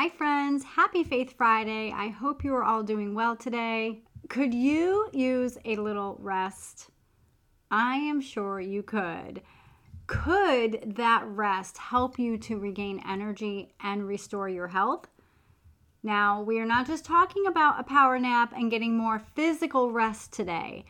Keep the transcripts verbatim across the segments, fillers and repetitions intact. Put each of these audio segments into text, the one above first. Hi friends, happy Faith Friday. I hope you are all doing well today. Could you use a little rest? I am sure you could. Could that rest help you to regain energy and restore your health? Now, we are not just talking about a power nap and getting more physical rest today.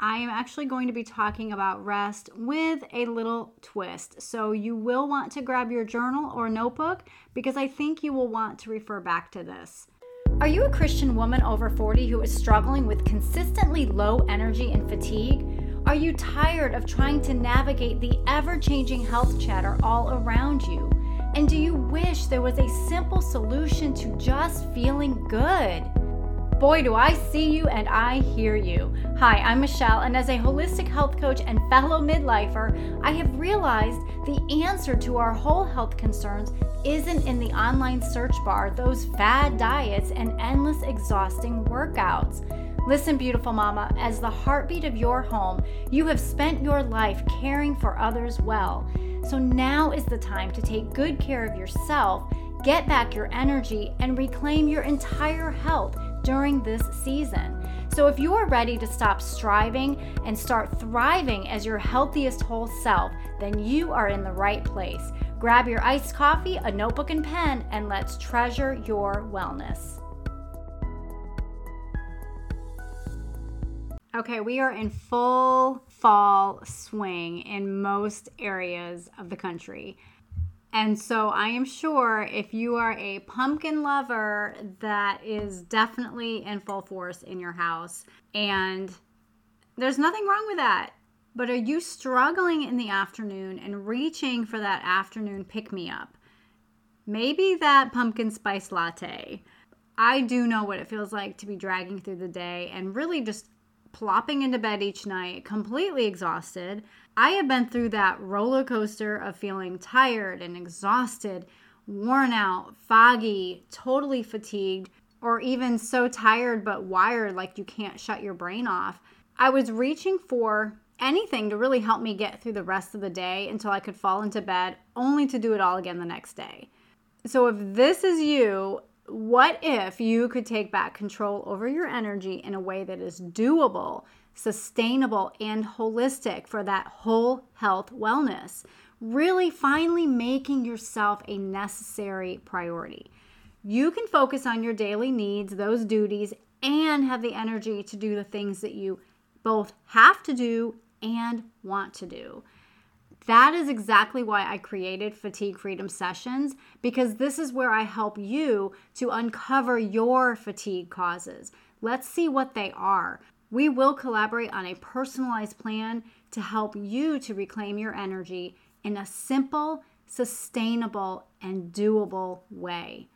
I am actually going to be talking about rest with a little twist. So you will want to grab your journal or notebook because I think you will want to refer back to this. Are you a Christian woman over forty who is struggling with consistently low energy and fatigue? Are you tired of trying to navigate the ever-changing health chatter all around you? And do you wish there was a simple solution to just feeling good? Boy, do I see you and I hear you. Hi, I'm Michelle, and as a holistic health coach and fellow midlifer, I have realized the answer to our whole health concerns isn't in the online search bar, those fad diets, and endless exhausting workouts. Listen, beautiful mama, as the heartbeat of your home, you have spent your life caring for others well. So now is the time to take good care of yourself, get back your energy, and reclaim your entire health during this season. So if you are ready to stop striving and start thriving as your healthiest whole self, then you are in the right place. Grab your iced coffee, a notebook and pen, and let's treasure your wellness. Okay, we are in full fall swing in most areas of the country. And so I am sure if you are a pumpkin lover, that is definitely in full force in your house. And there's nothing wrong with that. But are you struggling in the afternoon and reaching for that afternoon pick-me-up? Maybe that pumpkin spice latte. I do know what it feels like to be dragging through the day and really just plopping into bed each night, completely exhausted. I have been through that roller coaster of feeling tired and exhausted, worn out, foggy, totally fatigued, or even so tired but wired like you can't shut your brain off. I was reaching for anything to really help me get through the rest of the day until I could fall into bed, only to do it all again the next day. So if this is you, what if you could take back control over your energy in a way that is doable, sustainable, and holistic for that whole health wellness? Really finally making yourself a necessary priority. You can focus on your daily needs, those duties, and have the energy to do the things that you both have to do and want to do. That is exactly why I created Fatigue Freedom Sessions, because this is where I help you to uncover your fatigue causes. Let's see what they are. We will collaborate on a personalized plan to help you to reclaim your energy in a simple, sustainable, and doable way.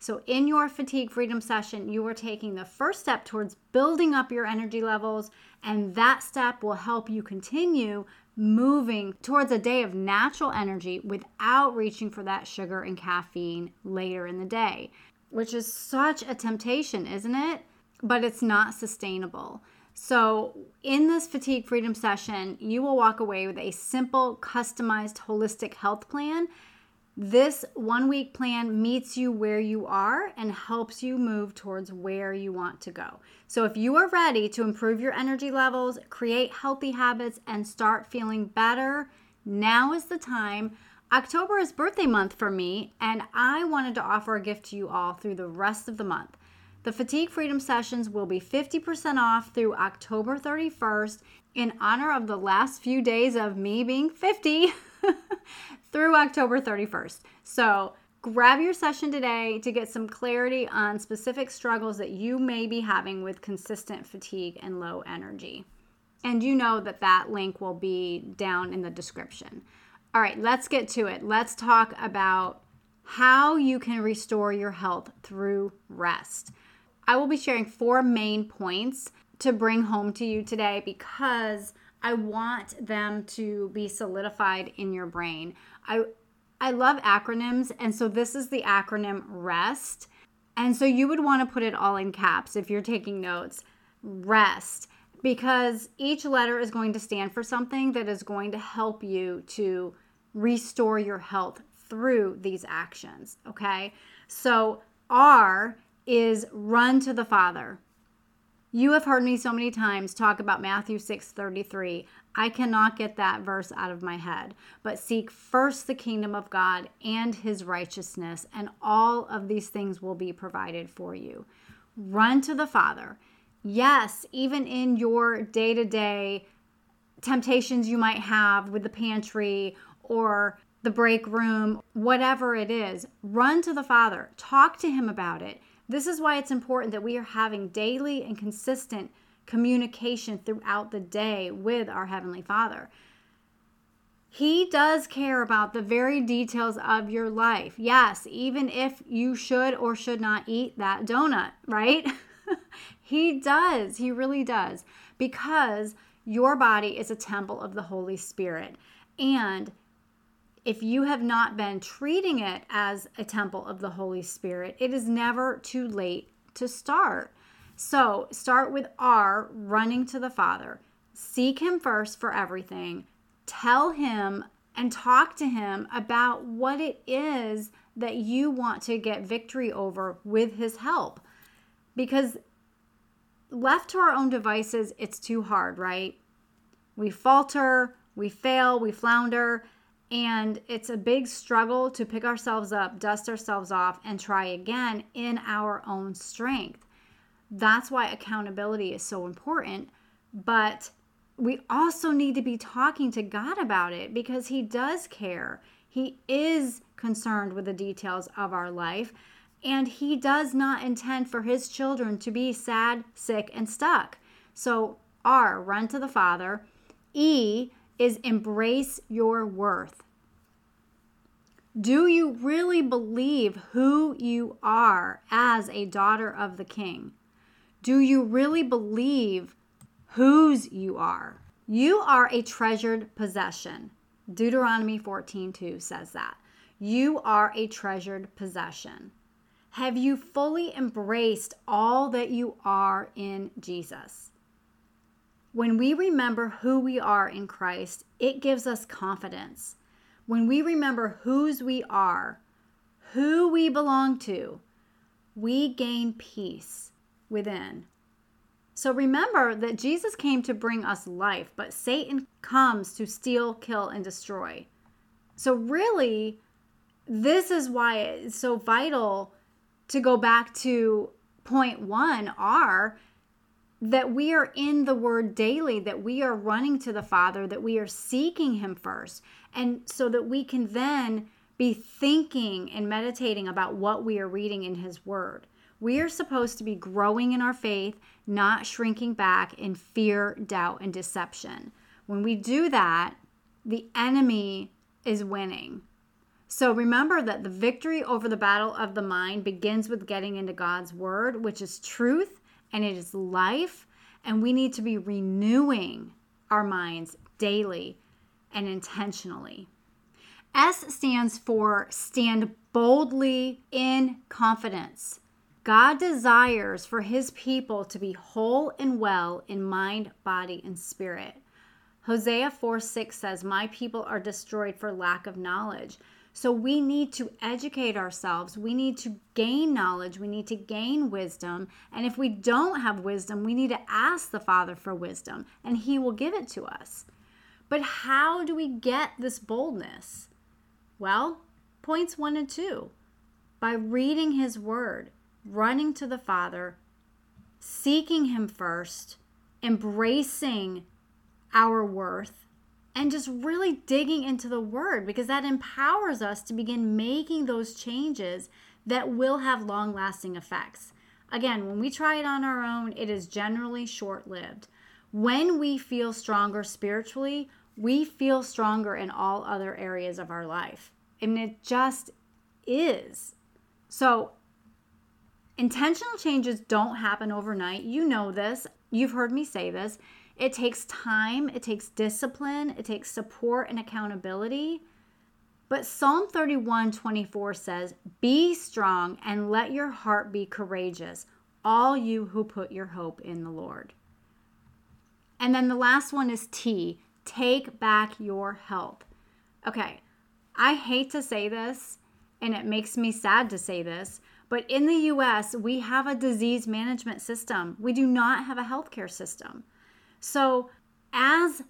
So in your Fatigue Freedom Session, you are taking the first step towards building up your energy levels, and that step will help you continue moving towards a day of natural energy without reaching for that sugar and caffeine later in the day, which is such a temptation, isn't it? But it's not sustainable. So in this Fatigue Freedom Session, you will walk away with a simple, customized, holistic health plan. This one-week plan meets you where you are and helps you move towards where you want to go. So if you are ready to improve your energy levels, create healthy habits, and start feeling better, now is the time. October is birthday month for me, and I wanted to offer a gift to you all through the rest of the month. The Fatigue Freedom Sessions will be fifty percent off through October thirty-first in honor of the last few days of me being fifty. Through October thirty-first. So grab your session today to get some clarity on specific struggles that you may be having with consistent fatigue and low energy. And you know that that link will be down in the description. All right, let's get to it. Let's talk about how you can restore your health through rest. I will be sharing four main points to bring home to you today because I want them to be solidified in your brain. I I love acronyms, and so this is the acronym REST. And so you would want to put it all in caps if you're taking notes. REST, because each letter is going to stand for something that is going to help you to restore your health through these actions, okay? So R is run to the Father. You have heard me so many times talk about Matthew six thirty-three. I cannot get that verse out of my head. But seek first the kingdom of God and his righteousness, and all of these things will be provided for you. Run to the Father. Yes, even in your day-to-day temptations you might have with the pantry or the break room, whatever it is, run to the Father. Talk to him about it. This is why it's important that we are having daily and consistent communication throughout the day with our Heavenly Father. He does care about the very details of your life. Yes, even if you should or should not eat that donut, right? He does. He really does. Because your body is a temple of the Holy Spirit. And if you have not been treating it as a temple of the Holy Spirit, it is never too late to start. So start with R, running to the Father. Seek him first for everything. Tell him and talk to him about what it is that you want to get victory over with his help. Because left to our own devices, it's too hard, right? We falter, we fail, we flounder. And it's a big struggle to pick ourselves up, dust ourselves off, and try again in our own strength. That's why accountability is so important. But we also need to be talking to God about it, because he does care. He is concerned with the details of our life. And he does not intend for his children to be sad, sick, and stuck. So R, run to the Father. E is embrace your worth. Do you really believe who you are as a daughter of the King? Do you really believe whose you are? You are a treasured possession. Deuteronomy fourteen two says that. You are a treasured possession. Have you fully embraced all that you are in Jesus? When we remember who we are in Christ, it gives us confidence. When we remember whose we are, who we belong to, we gain peace within. So remember that Jesus came to bring us life, but Satan comes to steal, kill, and destroy. So really, this is why it's so vital to go back to point one, R, that we are in the Word daily, that we are running to the Father, that we are seeking him first, and so that we can then be thinking and meditating about what we are reading in his Word. We are supposed to be growing in our faith, not shrinking back in fear, doubt, and deception. When we do that, the enemy is winning. So remember that the victory over the battle of the mind begins with getting into God's Word, which is truth, and it is life, and we need to be renewing our minds daily and intentionally. S stands for stand boldly in confidence. God desires for his people to be whole and well in mind, body, and spirit. Hosea four six says, "My people are destroyed for lack of knowledge." So we need to educate ourselves. We need to gain knowledge. We need to gain wisdom. And if we don't have wisdom, we need to ask the Father for wisdom, and he will give it to us. But how do we get this boldness? Well, points one and two. By reading his Word, running to the Father, seeking him first, embracing our worth, and just really digging into the Word, because that empowers us to begin making those changes that will have long-lasting effects. Again, when we try it on our own, it is generally short-lived. When we feel stronger spiritually, we feel stronger in all other areas of our life. And it just is. So intentional changes don't happen overnight. You know this. You've heard me say this. It takes time, it takes discipline, it takes support and accountability. But Psalm thirty-one twenty-four says, "Be strong and let your heart be courageous, all you who put your hope in the Lord." And then the last one is T, take back your health. Okay, I hate to say this, and it makes me sad to say this, but in the U S, we have a disease management system. We do not have a healthcare system. So as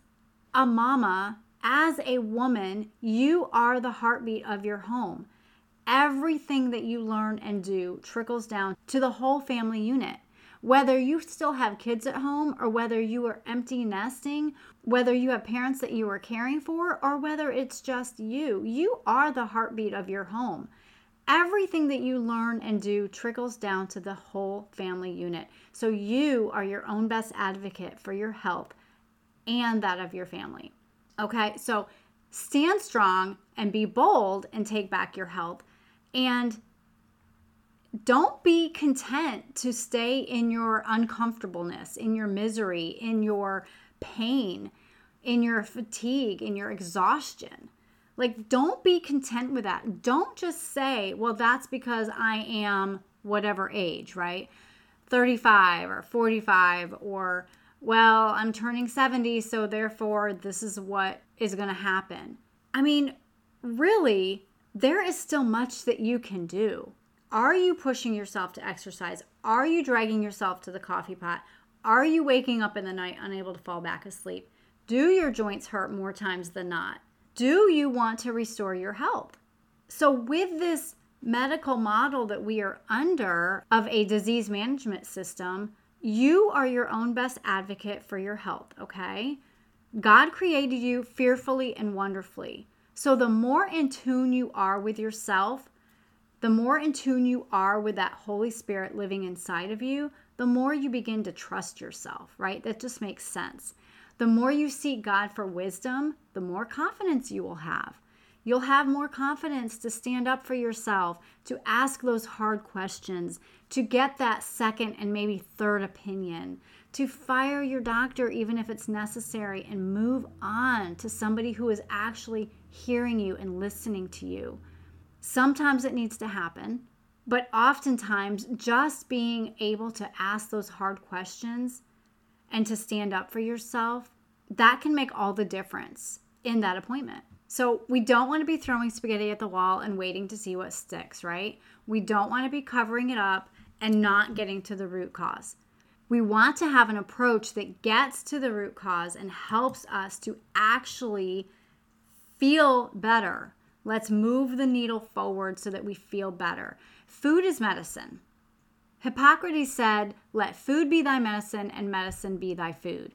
a mama, as a woman, you are the heartbeat of your home. Everything that you learn and do trickles down to the whole family unit. Whether you still have kids at home or whether you are empty nesting, whether you have parents that you are caring for or whether it's just you, you are the heartbeat of your home. Everything that you learn and do trickles down to the whole family unit. So you are your own best advocate for your health and that of your family. Okay, so stand strong and be bold and take back your health. And don't be content to stay in your uncomfortableness, in your misery, in your pain, in your fatigue, in your exhaustion. Like, don't be content with that. Don't just say, well, that's because I am whatever age, right? thirty-five or forty-five, or, well, I'm turning seventy, so therefore this is what is going to happen. I mean, really, there is still much that you can do. Are you pushing yourself to exercise? Are you dragging yourself to the coffee pot? Are you waking up in the night unable to fall back asleep? Do your joints hurt more times than not? Do you want to restore your health? So with this medical model that we are under of a disease management system, you are your own best advocate for your health, okay? God created you fearfully and wonderfully. So the more in tune you are with yourself, the more in tune you are with that Holy Spirit living inside of you, the more you begin to trust yourself, right? That just makes sense. The more you seek God for wisdom, the more confidence you will have. You'll have more confidence to stand up for yourself, to ask those hard questions, to get that second and maybe third opinion, to fire your doctor even if it's necessary and move on to somebody who is actually hearing you and listening to you. Sometimes it needs to happen, but oftentimes just being able to ask those hard questions and to stand up for yourself, that can make all the difference in that appointment. So we don't want to be throwing spaghetti at the wall and waiting to see what sticks, right? We don't want to be covering it up and not getting to the root cause. We want to have an approach that gets to the root cause and helps us to actually feel better. Let's move the needle forward so that we feel better. Food is medicine. Hippocrates said, let food be thy medicine and medicine be thy food.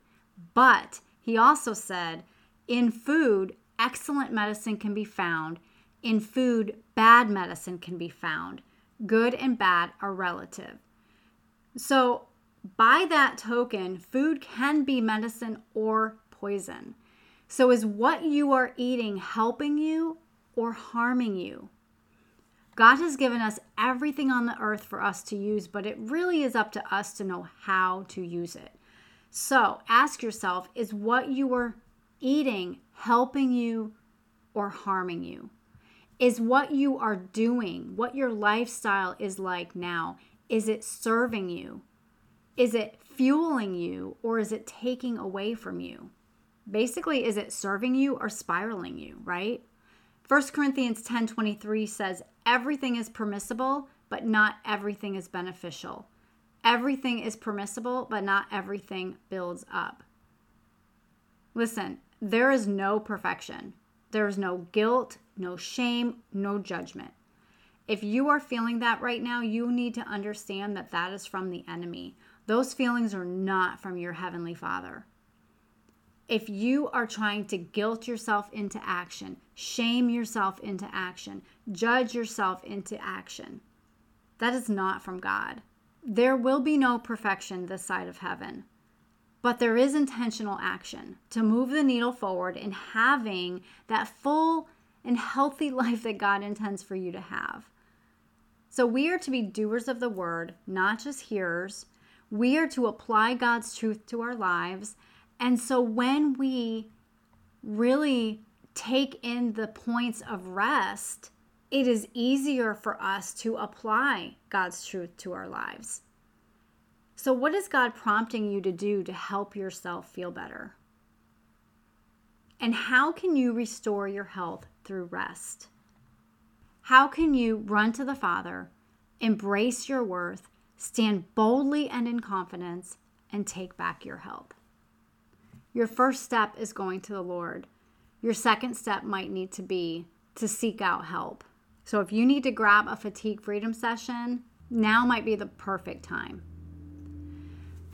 But he also said, in food, excellent medicine can be found. In food, bad medicine can be found. Good and bad are relative. So by that token, food can be medicine or poison. So is what you are eating helping you or harming you? God has given us everything on the earth for us to use, but it really is up to us to know how to use it. So ask yourself, is what you are eating helping you or harming you? Is what you are doing, what your lifestyle is like now, is it serving you? Is it fueling you, or is it taking away from you? Basically, is it serving you or spiraling you, right? First Corinthians ten twenty-three says, everything is permissible, but not everything is beneficial. Everything is permissible, but not everything builds up. Listen, there is no perfection. There is no guilt, no shame, no judgment. If you are feeling that right now, you need to understand that that is from the enemy. Those feelings are not from your Heavenly Father. If you are trying to guilt yourself into action, shame yourself into action, judge yourself into action, that is not from God. There will be no perfection this side of heaven, but there is intentional action to move the needle forward in having that full and healthy life that God intends for you to have. So we are to be doers of the word, not just hearers. We are to apply God's truth to our lives. And so when we really take in the points of rest, it is easier for us to apply God's truth to our lives. So what is God prompting you to do to help yourself feel better? And how can you restore your health through rest? How can you run to the Father, embrace your worth, stand boldly and in confidence, and take back your health? Your first step is going to the Lord. Your second step might need to be to seek out help. So if you need to grab a fatigue freedom session, now might be the perfect time.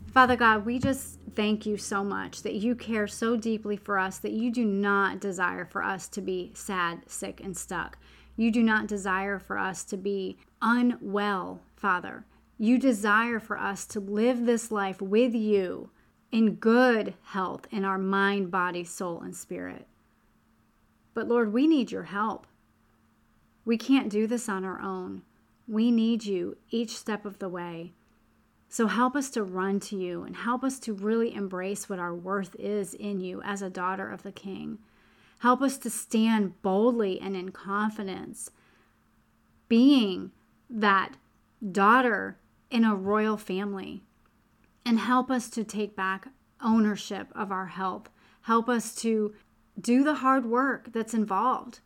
Father God, we just thank you so much that you care so deeply for us, that you do not desire for us to be sad, sick, and stuck. You do not desire for us to be unwell, Father. You desire for us to live this life with you in good health in our mind, body, soul, and spirit. But Lord, we need your help. We can't do this on our own. We need you each step of the way. So help us to run to you and help us to really embrace what our worth is in you as a daughter of the King. Help us to stand boldly and in confidence, being that daughter in a royal family. And help us to take back ownership of our health. Help us to do the hard work that's involved,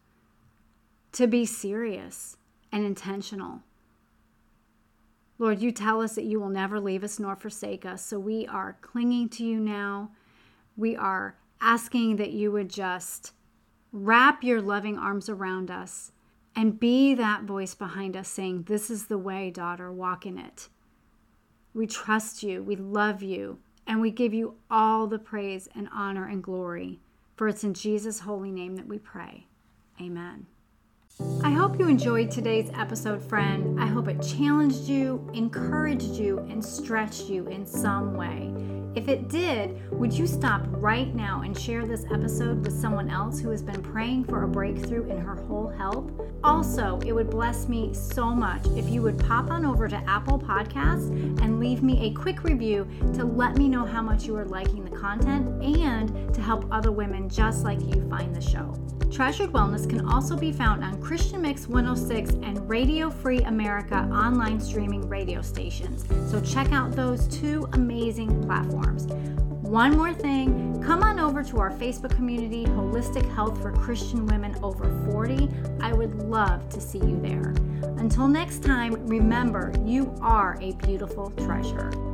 to be serious and intentional. Lord, you tell us that you will never leave us nor forsake us. So we are clinging to you now. We are asking that you would just wrap your loving arms around us and be that voice behind us saying, "This is the way, daughter, walk in it." We trust you, we love you, and we give you all the praise and honor and glory. For it's in Jesus' holy name that we pray. Amen. I hope you enjoyed today's episode, friend. I hope it challenged you, encouraged you, and stretched you in some way. If it did, would you stop right now and share this episode with someone else who has been praying for a breakthrough in her whole health? Also, it would bless me so much if you would pop on over to Apple Podcasts and leave me a quick review to let me know how much you are liking the content and to help other women just like you find the show. Treasured Wellness can also be found on Christian Mix one oh six and Radio Free America online streaming radio stations. So check out those two amazing platforms. One more thing, come on over to our Facebook community, Holistic Health for Christian Women Over forty. I would love to see you there. Until next time, remember, you are a beautiful treasure.